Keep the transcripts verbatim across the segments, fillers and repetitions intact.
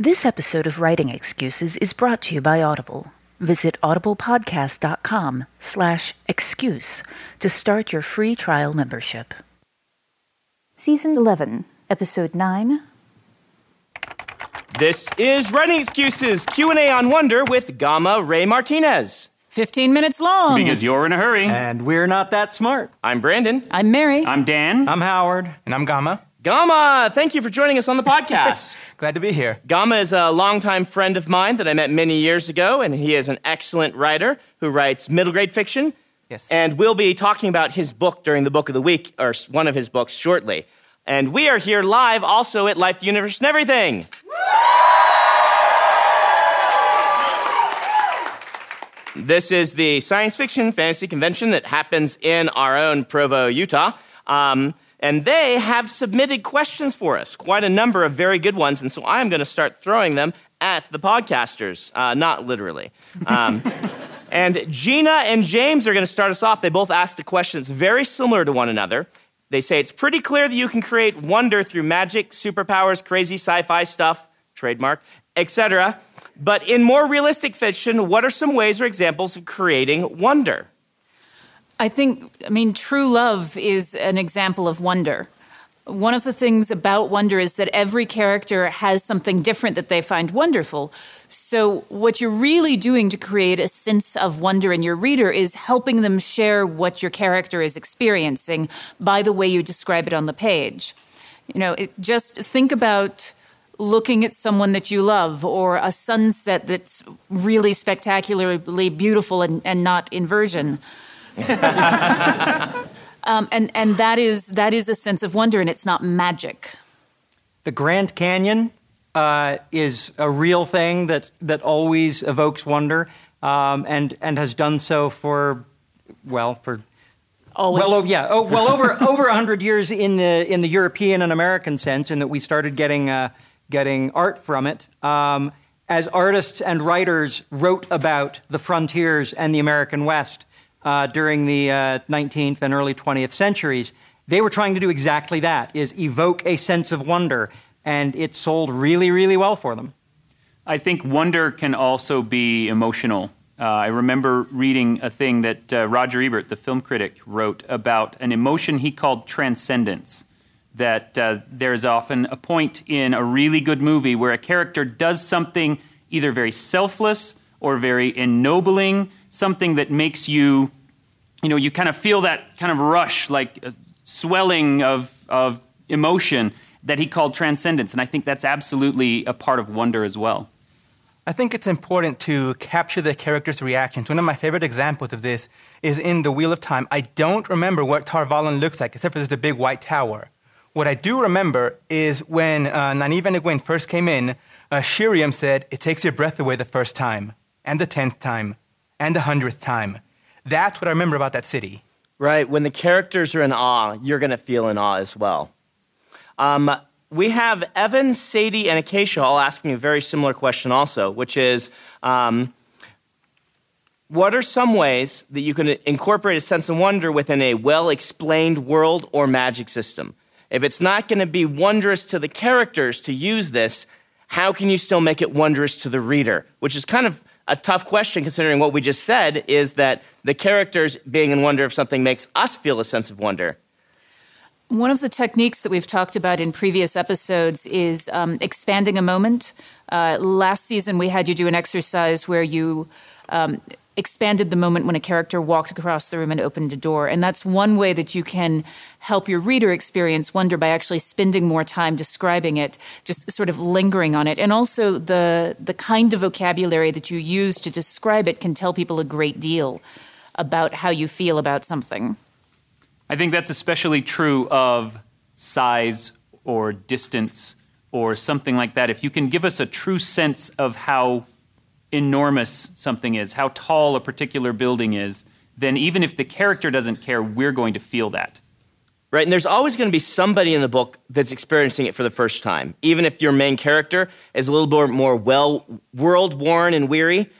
This episode of Writing Excuses is brought to you by Audible. Visit audiblepodcast.com slash excuse to start your free trial membership. Season eleven, Episode nine. This is Writing Excuses Q and A on Wonder with Gama Ray Martinez. Fifteen minutes long. Because you're in a hurry. And we're not that smart. I'm Brandon. I'm Mary. I'm Dan. I'm Howard. And I'm Gama. Gama, thank you for joining us on the podcast. Glad to be here. Gama is a longtime friend of mine that I met many years ago, and he is an excellent writer who writes middle grade fiction. Yes. And we'll be talking about his book during the Book of the Week, or one of his books, shortly. And we are here live also at Life the Universe and Everything. This is the science fiction fantasy convention that happens in our own Provo, Utah. Um... And they have submitted questions for us, quite a number of very good ones. And so I'm going to start throwing them at the podcasters, uh, not literally. Um, and Gina and James are going to start us off. They both asked a question that's very similar to one another. They say, it's pretty clear that you can create wonder through magic, superpowers, crazy sci-fi stuff, trademark, et cetera. But in more realistic fiction, what are some ways or examples of creating wonder? I think, I mean, true love is an example of wonder. One of the things about wonder is that every character has something different that they find wonderful. So what you're really doing to create a sense of wonder in your reader is helping them share what your character is experiencing by the way you describe it on the page. You know, it, just think about looking at someone that you love or a sunset that's really spectacularly beautiful and, and not inversion. um, and and that is that is a sense of wonder, and it's not magic. The Grand Canyon uh, is a real thing that that always evokes wonder, um, and and has done so for well for always. Well, oh, yeah, oh, well over over a hundred years in the in the European and American sense, in that we started getting uh, getting art from it. Um, as artists and writers wrote about the frontiers and the American West. Uh, during the uh, nineteenth and early twentieth centuries, they were trying to do exactly that, is evoke a sense of wonder, and it sold really, really well for them. I think wonder can also be emotional. Uh, I remember reading a thing that uh, Roger Ebert, the film critic, wrote about an emotion he called transcendence, that uh, there is often a point in a really good movie where a character does something either very selfless or very ennobling, something that makes you, you know, you kind of feel that kind of rush, like a swelling of of emotion that he called transcendence. And I think that's absolutely a part of wonder as well. I think it's important to capture the character's reactions. One of my favorite examples of this is in The Wheel of Time. I don't remember what Tar Valon looks like, except for there's a big white tower. What I do remember is when uh, Nynaeve and Egwene first came in, uh, Shiriam said, "It takes your breath away the first time, and the tenth time, and the hundredth time." That's what I remember about that city. Right. When the characters are in awe, you're going to feel in awe as well. Um, we have Evan, Sadie, and Acacia all asking a very similar question also, which is, um, what are some ways that you can incorporate a sense of wonder within a well-explained world or magic system? If it's not going to be wondrous to the characters to use this, how can you still make it wondrous to the reader? Which is kind of a tough question, considering what we just said is that the characters being in wonder of something makes us feel a sense of wonder. One of the techniques that we've talked about in previous episodes is um, expanding a moment. Uh, last season, we had you do an exercise where you um, expanded the moment when a character walked across the room and opened a door. And that's one way that you can help your reader experience wonder by actually spending more time describing it, just sort of lingering on it. And also the the kind of vocabulary that you use to describe it can tell people a great deal about how you feel about something. I think that's especially true of size or distance or something like that. If you can give us a true sense of how enormous something is, how tall a particular building is, then even if the character doesn't care, we're going to feel that. Right, and there's always going to be somebody in the book that's experiencing it for the first time. Even if your main character is a little bit more well, world-worn and weary,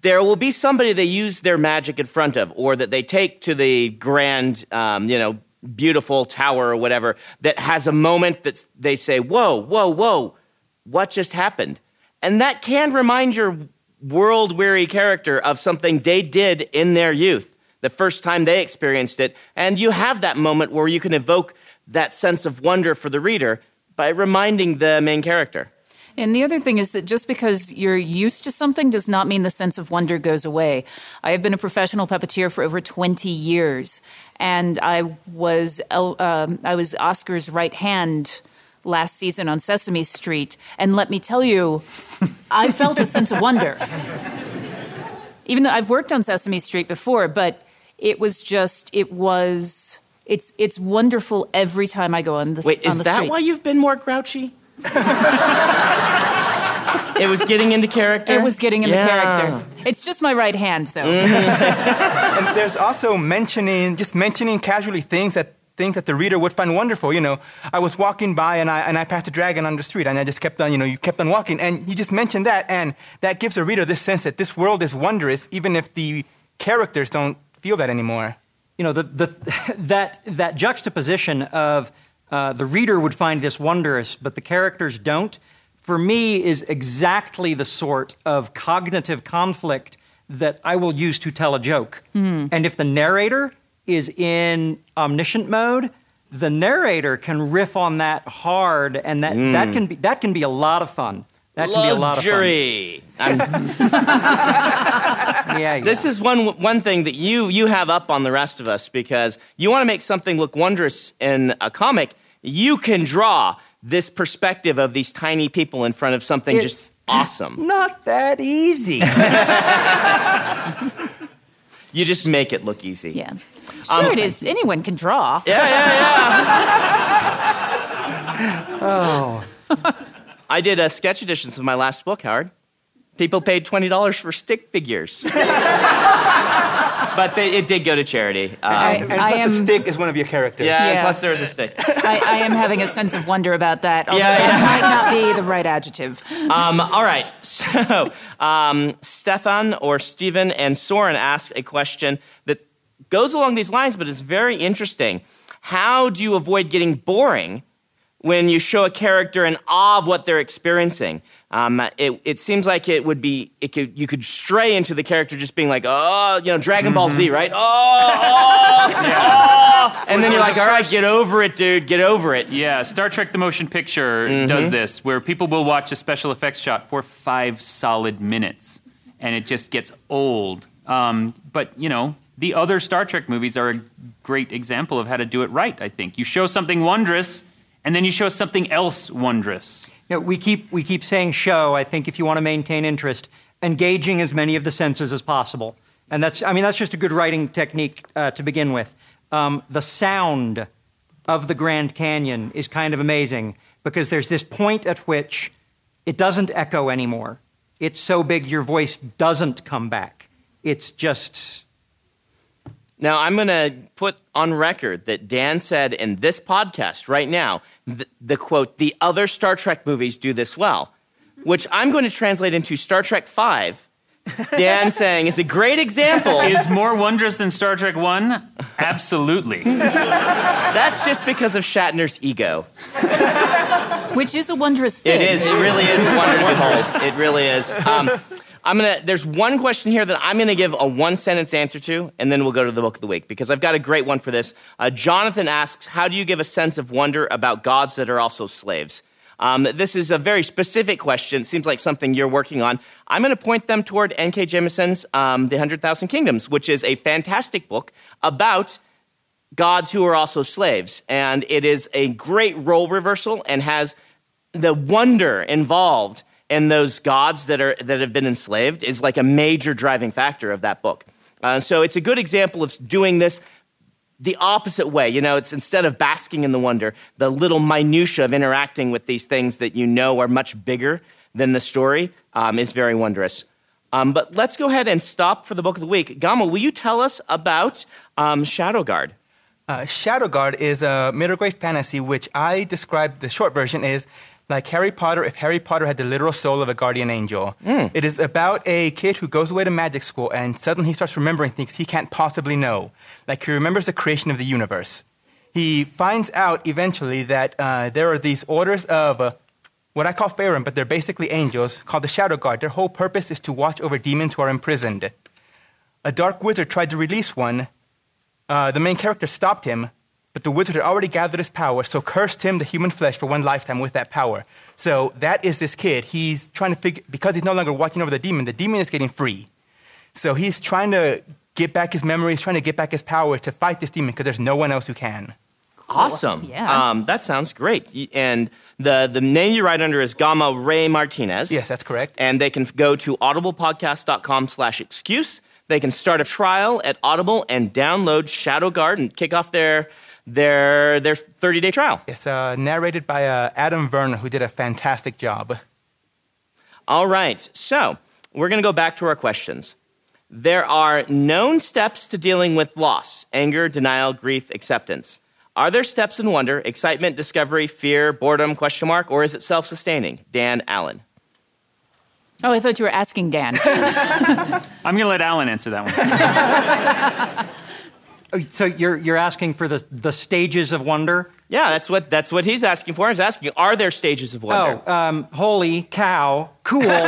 there will be somebody they use their magic in front of, or that they take to the grand, um, you know, beautiful tower or whatever, that has a moment that they say, whoa, whoa, whoa, what just happened? And that can remind your world-weary character of something they did in their youth, the first time they experienced it. And you have that moment where you can evoke that sense of wonder for the reader by reminding the main character. And the other thing is that just because you're used to something does not mean the sense of wonder goes away. I have been a professional puppeteer for over twenty years, and I was uh, I was Oscar's right hand last season on Sesame Street, and let me tell you, I felt a sense of wonder. Even though I've worked on Sesame Street before, but it was just, it was, it's it's wonderful every time I go on the street. Wait, is that why you've been more grouchy? It was getting into character? It was getting into yeah. character. It's just my right hand, though. And there's also mentioning, just mentioning casually things that things that the reader would find wonderful. You know, I was walking by and I and I passed a dragon on the street, and I just kept on, you know, you kept on walking, and you just mentioned that, and that gives a reader this sense that this world is wondrous, even if the characters don't feel that anymore. You know, the the that that juxtaposition of Uh, the reader would find this wondrous, but the characters don't, for me is exactly the sort of cognitive conflict that I will use to tell a joke. Mm. And if the narrator is in omniscient mode, the narrator can riff on that hard, and that, mm. that can be that can be a lot of fun. That can Luxury. Be a lot of fun. yeah, yeah. This is one one thing that you you have up on the rest of us, because you want to make something look wondrous in a comic. You can draw this perspective of these tiny people in front of something it's just awesome. Not that easy. You just make it look easy. Yeah. Sure um, it is. Anyone can draw. Yeah, yeah, yeah. oh. I did uh, sketch editions of my last book, Howard. People paid twenty dollars for stick figures. But they, it did go to charity. Um, I, and plus I am, the stick is one of your characters. Yeah, yeah. And plus there is a stick. I, I am having a sense of wonder about that, although yeah, yeah. that might not be the right adjective. Um, all right, so um, Stefan or Stephen and Soren ask a question that goes along these lines, but it's very interesting. How do you avoid getting boring when you show a character in awe of what they're experiencing? Um, it, it seems like it would be, it could, you could stray into the character just being like, oh, you know, Dragon Ball mm-hmm. Z, right? Oh, oh, yeah. oh. And then you're like, all right, get over it, dude, get over it. Yeah, Star Trek: The Motion Picture mm-hmm. does this, where people will watch a special effects shot for five solid minutes, and it just gets old. Um, but, you know, the other Star Trek movies are a great example of how to do it right, I think. You show something wondrous, and then you show something else wondrous. You know, we keep we keep saying show. I think if you want to maintain interest, engaging as many of the senses as possible, and that's I mean that's just a good writing technique uh, to begin with. Um, the sound of the Grand Canyon is kind of amazing because there's this point at which it doesn't echo anymore. It's so big your voice doesn't come back. It's just. Now, I'm going to put on record that Dan said in this podcast right now, the, the quote, the other Star Trek movies do this well, which I'm going to translate into Star Trek five. Dan saying is a great example. Is more wondrous than Star Trek one? Absolutely. That's just because of Shatner's ego. Which is a wondrous thing. It is. It really is a wonder to behold. It really is. Um, I'm gonna. There's one question here that I'm gonna give a one-sentence answer to, and then we'll go to the book of the week because I've got a great one for this. Uh, Jonathan asks, "How do you give a sense of wonder about gods that are also slaves?" Um, this is a very specific question. It seems like something you're working on. I'm gonna point them toward N K Jemisin's um, "The one hundred thousand Kingdoms," which is a fantastic book about gods who are also slaves, and it is a great role reversal and has the wonder involved. And those gods that are that have been enslaved is like a major driving factor of that book. Uh, so it's a good example of doing this the opposite way. You know, it's instead of basking in the wonder, the little minutia of interacting with these things that you know are much bigger than the story um, is very wondrous. Um, but let's go ahead and stop for the book of the week. Gama, will you tell us about um, Shadow Guard? Uh, Shadow Guard is a middle-grade fantasy, which I described the short version is like Harry Potter, if Harry Potter had the literal soul of a guardian angel. Mm. It is about a kid who goes away to magic school and suddenly he starts remembering things he can't possibly know. Like he remembers the creation of the universe. He finds out eventually that uh, there are these orders of uh, what I call Faerun, but they're basically angels, called the Shadow Guard. Their whole purpose is to watch over demons who are imprisoned. A dark wizard tried to release one. Uh, the main character stopped him, but the wizard had already gathered his power, so cursed him, the human flesh, for one lifetime with that power. So that is this kid. He's trying to figure, because he's no longer watching over the demon, the demon is getting free. So he's trying to get back his memories, trying to get back his power to fight this demon because there's no one else who can. Awesome. Yeah. Um, that sounds great. And the, the name you write under is Gama Ray Martinez. Yes, that's correct. And they can go to audiblepodcast.com slash excuse. They can start a trial at Audible and download Shadow Guard and kick off their their their thirty-day trial. It's uh, narrated by uh, Adam Verner, who did a fantastic job. All right. So we're going to go back to our questions. There are known steps to dealing with loss: anger, denial, grief, acceptance. Are there steps in wonder, excitement, discovery, fear, boredom, question mark, or is it self-sustaining? Dan Allen. Oh, I thought you were asking Dan. I'm going to let Alan answer that one. So you're you're asking for the the stages of wonder? Yeah, that's what that's what he's asking for. He's asking, are there stages of wonder? Oh, um, holy cow, cool, wow,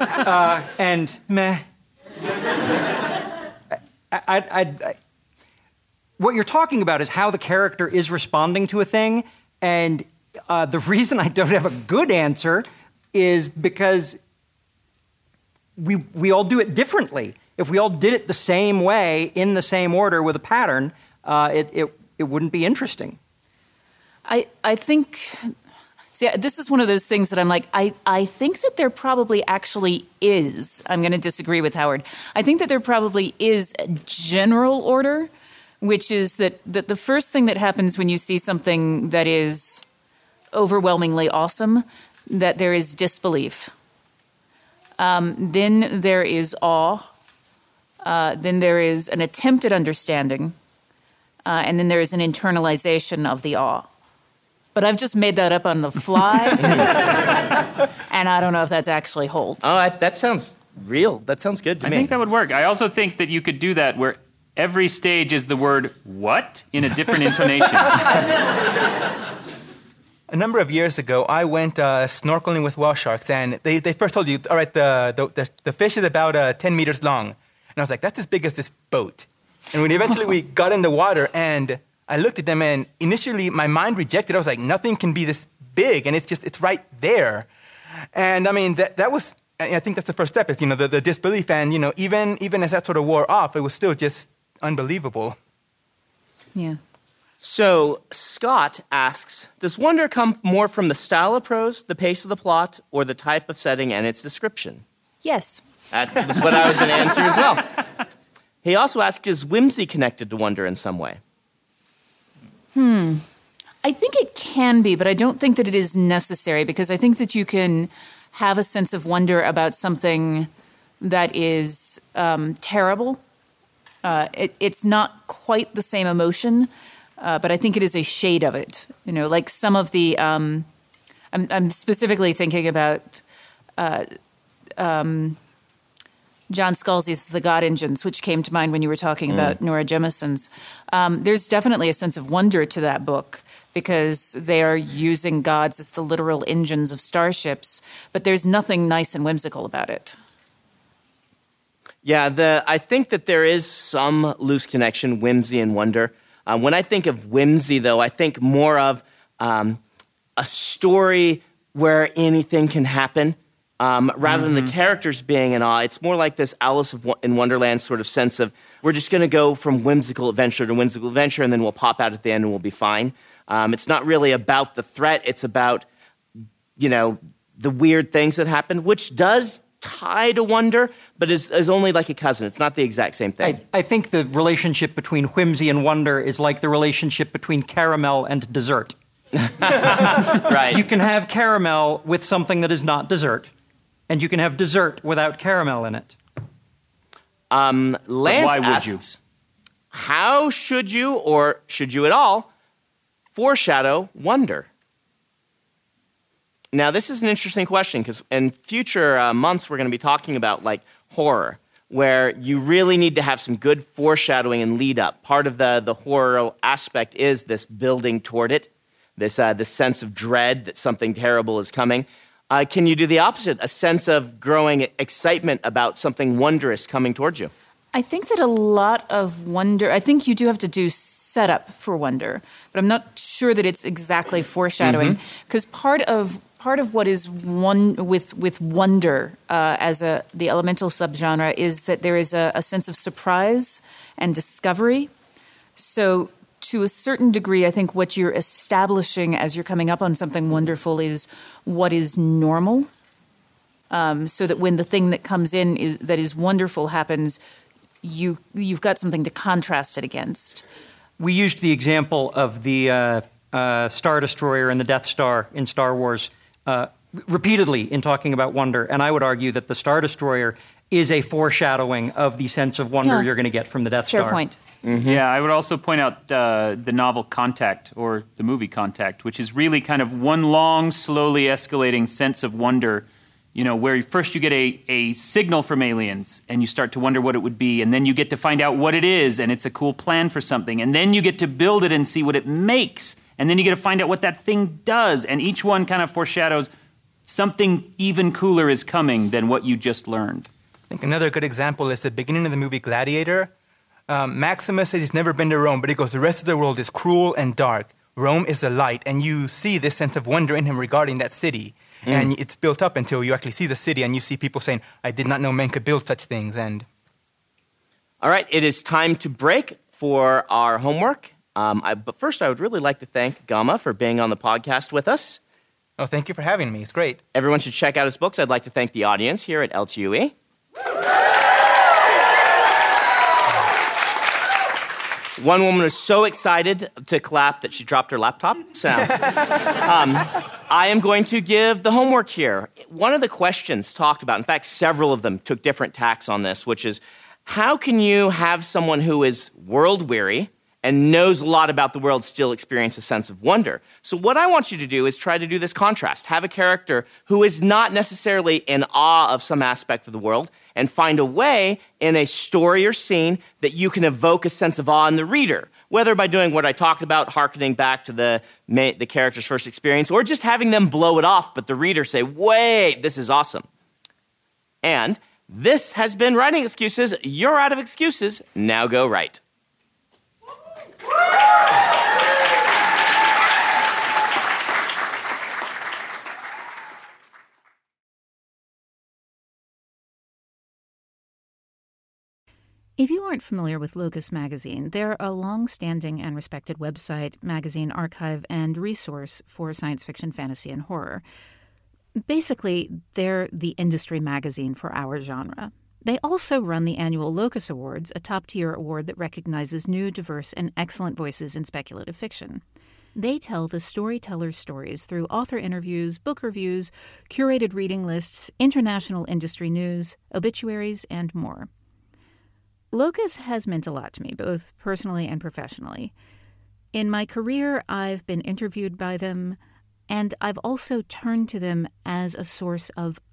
uh, and meh. I, I, I, I What you're talking about is how the character is responding to a thing, and uh, the reason I don't have a good answer is because we we all do it differently. If we all did it the same way, in the same order, with a pattern, uh, it, it it wouldn't be interesting. I I think, see, this is one of those things that I'm like, I, I think that there probably actually is, I'm going to disagree with Howard, I think that there probably is a general order, which is that, that the first thing that happens when you see something that is overwhelmingly awesome, that there is disbelief. Um, then there is awe. Uh, then there is an attempt at understanding. Uh, and then there is an internalization of the awe. But I've just made that up on the fly. And I don't know if that actually holds. Oh, I, that sounds real. That sounds good to I me. I think that would work. I also think that you could do that where every stage is the word what in a different intonation. A number of years ago, I went uh, snorkeling with whale sharks, and they, they first told you, all right, the the, the fish is about uh, ten meters long. And I was like, that's as big as this boat. And when eventually we got in the water, and I looked at them, and initially my mind rejected. I was like, nothing can be this big, and it's just, it's right there. And I mean, that that was, I think that's the first step is, you know, the, the disbelief. And, you know, even even as that sort of wore off, it was still just unbelievable. Yeah. So Scott asks, does wonder come more from the style of prose, the pace of the plot, or the type of setting and its description? Yes. That was what I was going to answer as well. He also asked, is whimsy connected to wonder in some way? Hmm. I think it can be, but I don't think that it is necessary, because I think that you can have a sense of wonder about something that is um, terrible. Uh, it, it's not quite the same emotion, uh, but I think it is a shade of it. You know, like some of the, um, I'm, I'm specifically thinking about uh, um, John Scalzi's The God Engines, which came to mind when you were talking mm. about Nora Jemison's. Um, there's definitely a sense of wonder to that book, because they are using gods as the literal engines of starships, but there's nothing nice and whimsical about it. Yeah, the, I think that there is some loose connection, whimsy and wonder. Um, when I think of whimsy, though, I think more of um, a story where anything can happen. Um, rather mm-hmm. than the characters being in awe, it's more like this Alice in Wonderland sort of sense of, we're just going to go from whimsical adventure to whimsical adventure, and then we'll pop out at the end and we'll be fine. Um, it's not really about the threat. It's about, you know, the weird things that happen, which does tie to wonder, but is, is only like a cousin. It's not the exact same thing. I, I think the relationship between whimsy and wonder is like the relationship between caramel and dessert. Right. You can have caramel with something that is not dessert, and you can have dessert without caramel in it. Um, Lance why would asks, you? How should you, or should you at all, foreshadow wonder? Now, this is an interesting question, because in future uh, months, we're going to be talking about, like, horror, where you really need to have some good foreshadowing and lead up. Part of the, the horror aspect is this building toward it, this uh, this sense of dread that something terrible is coming. Uh, can you do the opposite, a sense of growing excitement about something wondrous coming towards you? I think that a lot of wonder, I think you do have to do setup for wonder, but I'm not sure that it's exactly foreshadowing, because mm-hmm. part of part of what is one with with wonder uh, as a the elemental subgenre is that there is a, a sense of surprise and discovery. So to a certain degree, I think what you're establishing as you're coming up on something wonderful is what is normal, um, so that when the thing that comes in is, that is wonderful happens, you, you've got something to contrast it against. We used the example of the uh, uh, Star Destroyer and the Death Star in Star Wars uh, repeatedly in talking about wonder, and I would argue that the Star Destroyer is a foreshadowing of the sense of wonder yeah. you're going to get from the Death Fair Star. Fair point. Mm-hmm. Yeah, I would also point out uh, the novel Contact, or the movie Contact, which is really kind of one long, slowly escalating sense of wonder, you know, where first you get a, a signal from aliens and you start to wonder what it would be, and then you get to find out what it is, and it's a cool plan for something, and then you get to build it and see what it makes, and then you get to find out what that thing does, and each one kind of foreshadows something even cooler is coming than what you just learned. I think another good example is the beginning of the movie Gladiator. Um, Maximus says he's never been to Rome, but he goes, the rest of the world is cruel and dark. Rome is the light. And you see this sense of wonder in him regarding that city. Mm. And it's built up until you actually see the city and you see people saying, I did not know men could build such things. And all right, it is time to break for our homework. Um, I, but first, I would really like to thank Gama for being on the podcast with us. Oh, thank you for having me. It's great. Everyone should check out his books. I'd like to thank the audience here at L T U E. One woman was so excited to clap that she dropped her laptop. So um, I am going to give the homework here. One of the questions talked about, in fact, several of them took different tacks on this, which is how can you have someone who is world-weary and knows a lot about the world still experience a sense of wonder? So what I want you to do is try to do this contrast. Have a character who is not necessarily in awe of some aspect of the world, and find a way in a story or scene that you can evoke a sense of awe in the reader, whether by doing what I talked about, hearkening back to the, the character's first experience, or just having them blow it off, but the reader say, wait, this is awesome. And this has been Writing Excuses. You're out of excuses. Now go write. If you aren't familiar with Locus Magazine, they're a long-standing and respected website, magazine archive, and resource for science fiction, fantasy, and horror. Basically, they're the industry magazine for our genre. They also run the annual Locus Awards, a top-tier award that recognizes new, diverse, and excellent voices in speculative fiction. They tell the storyteller's stories through author interviews, book reviews, curated reading lists, international industry news, obituaries, and more. Locus has meant a lot to me, both personally and professionally. In my career, I've been interviewed by them, and I've also turned to them as a source of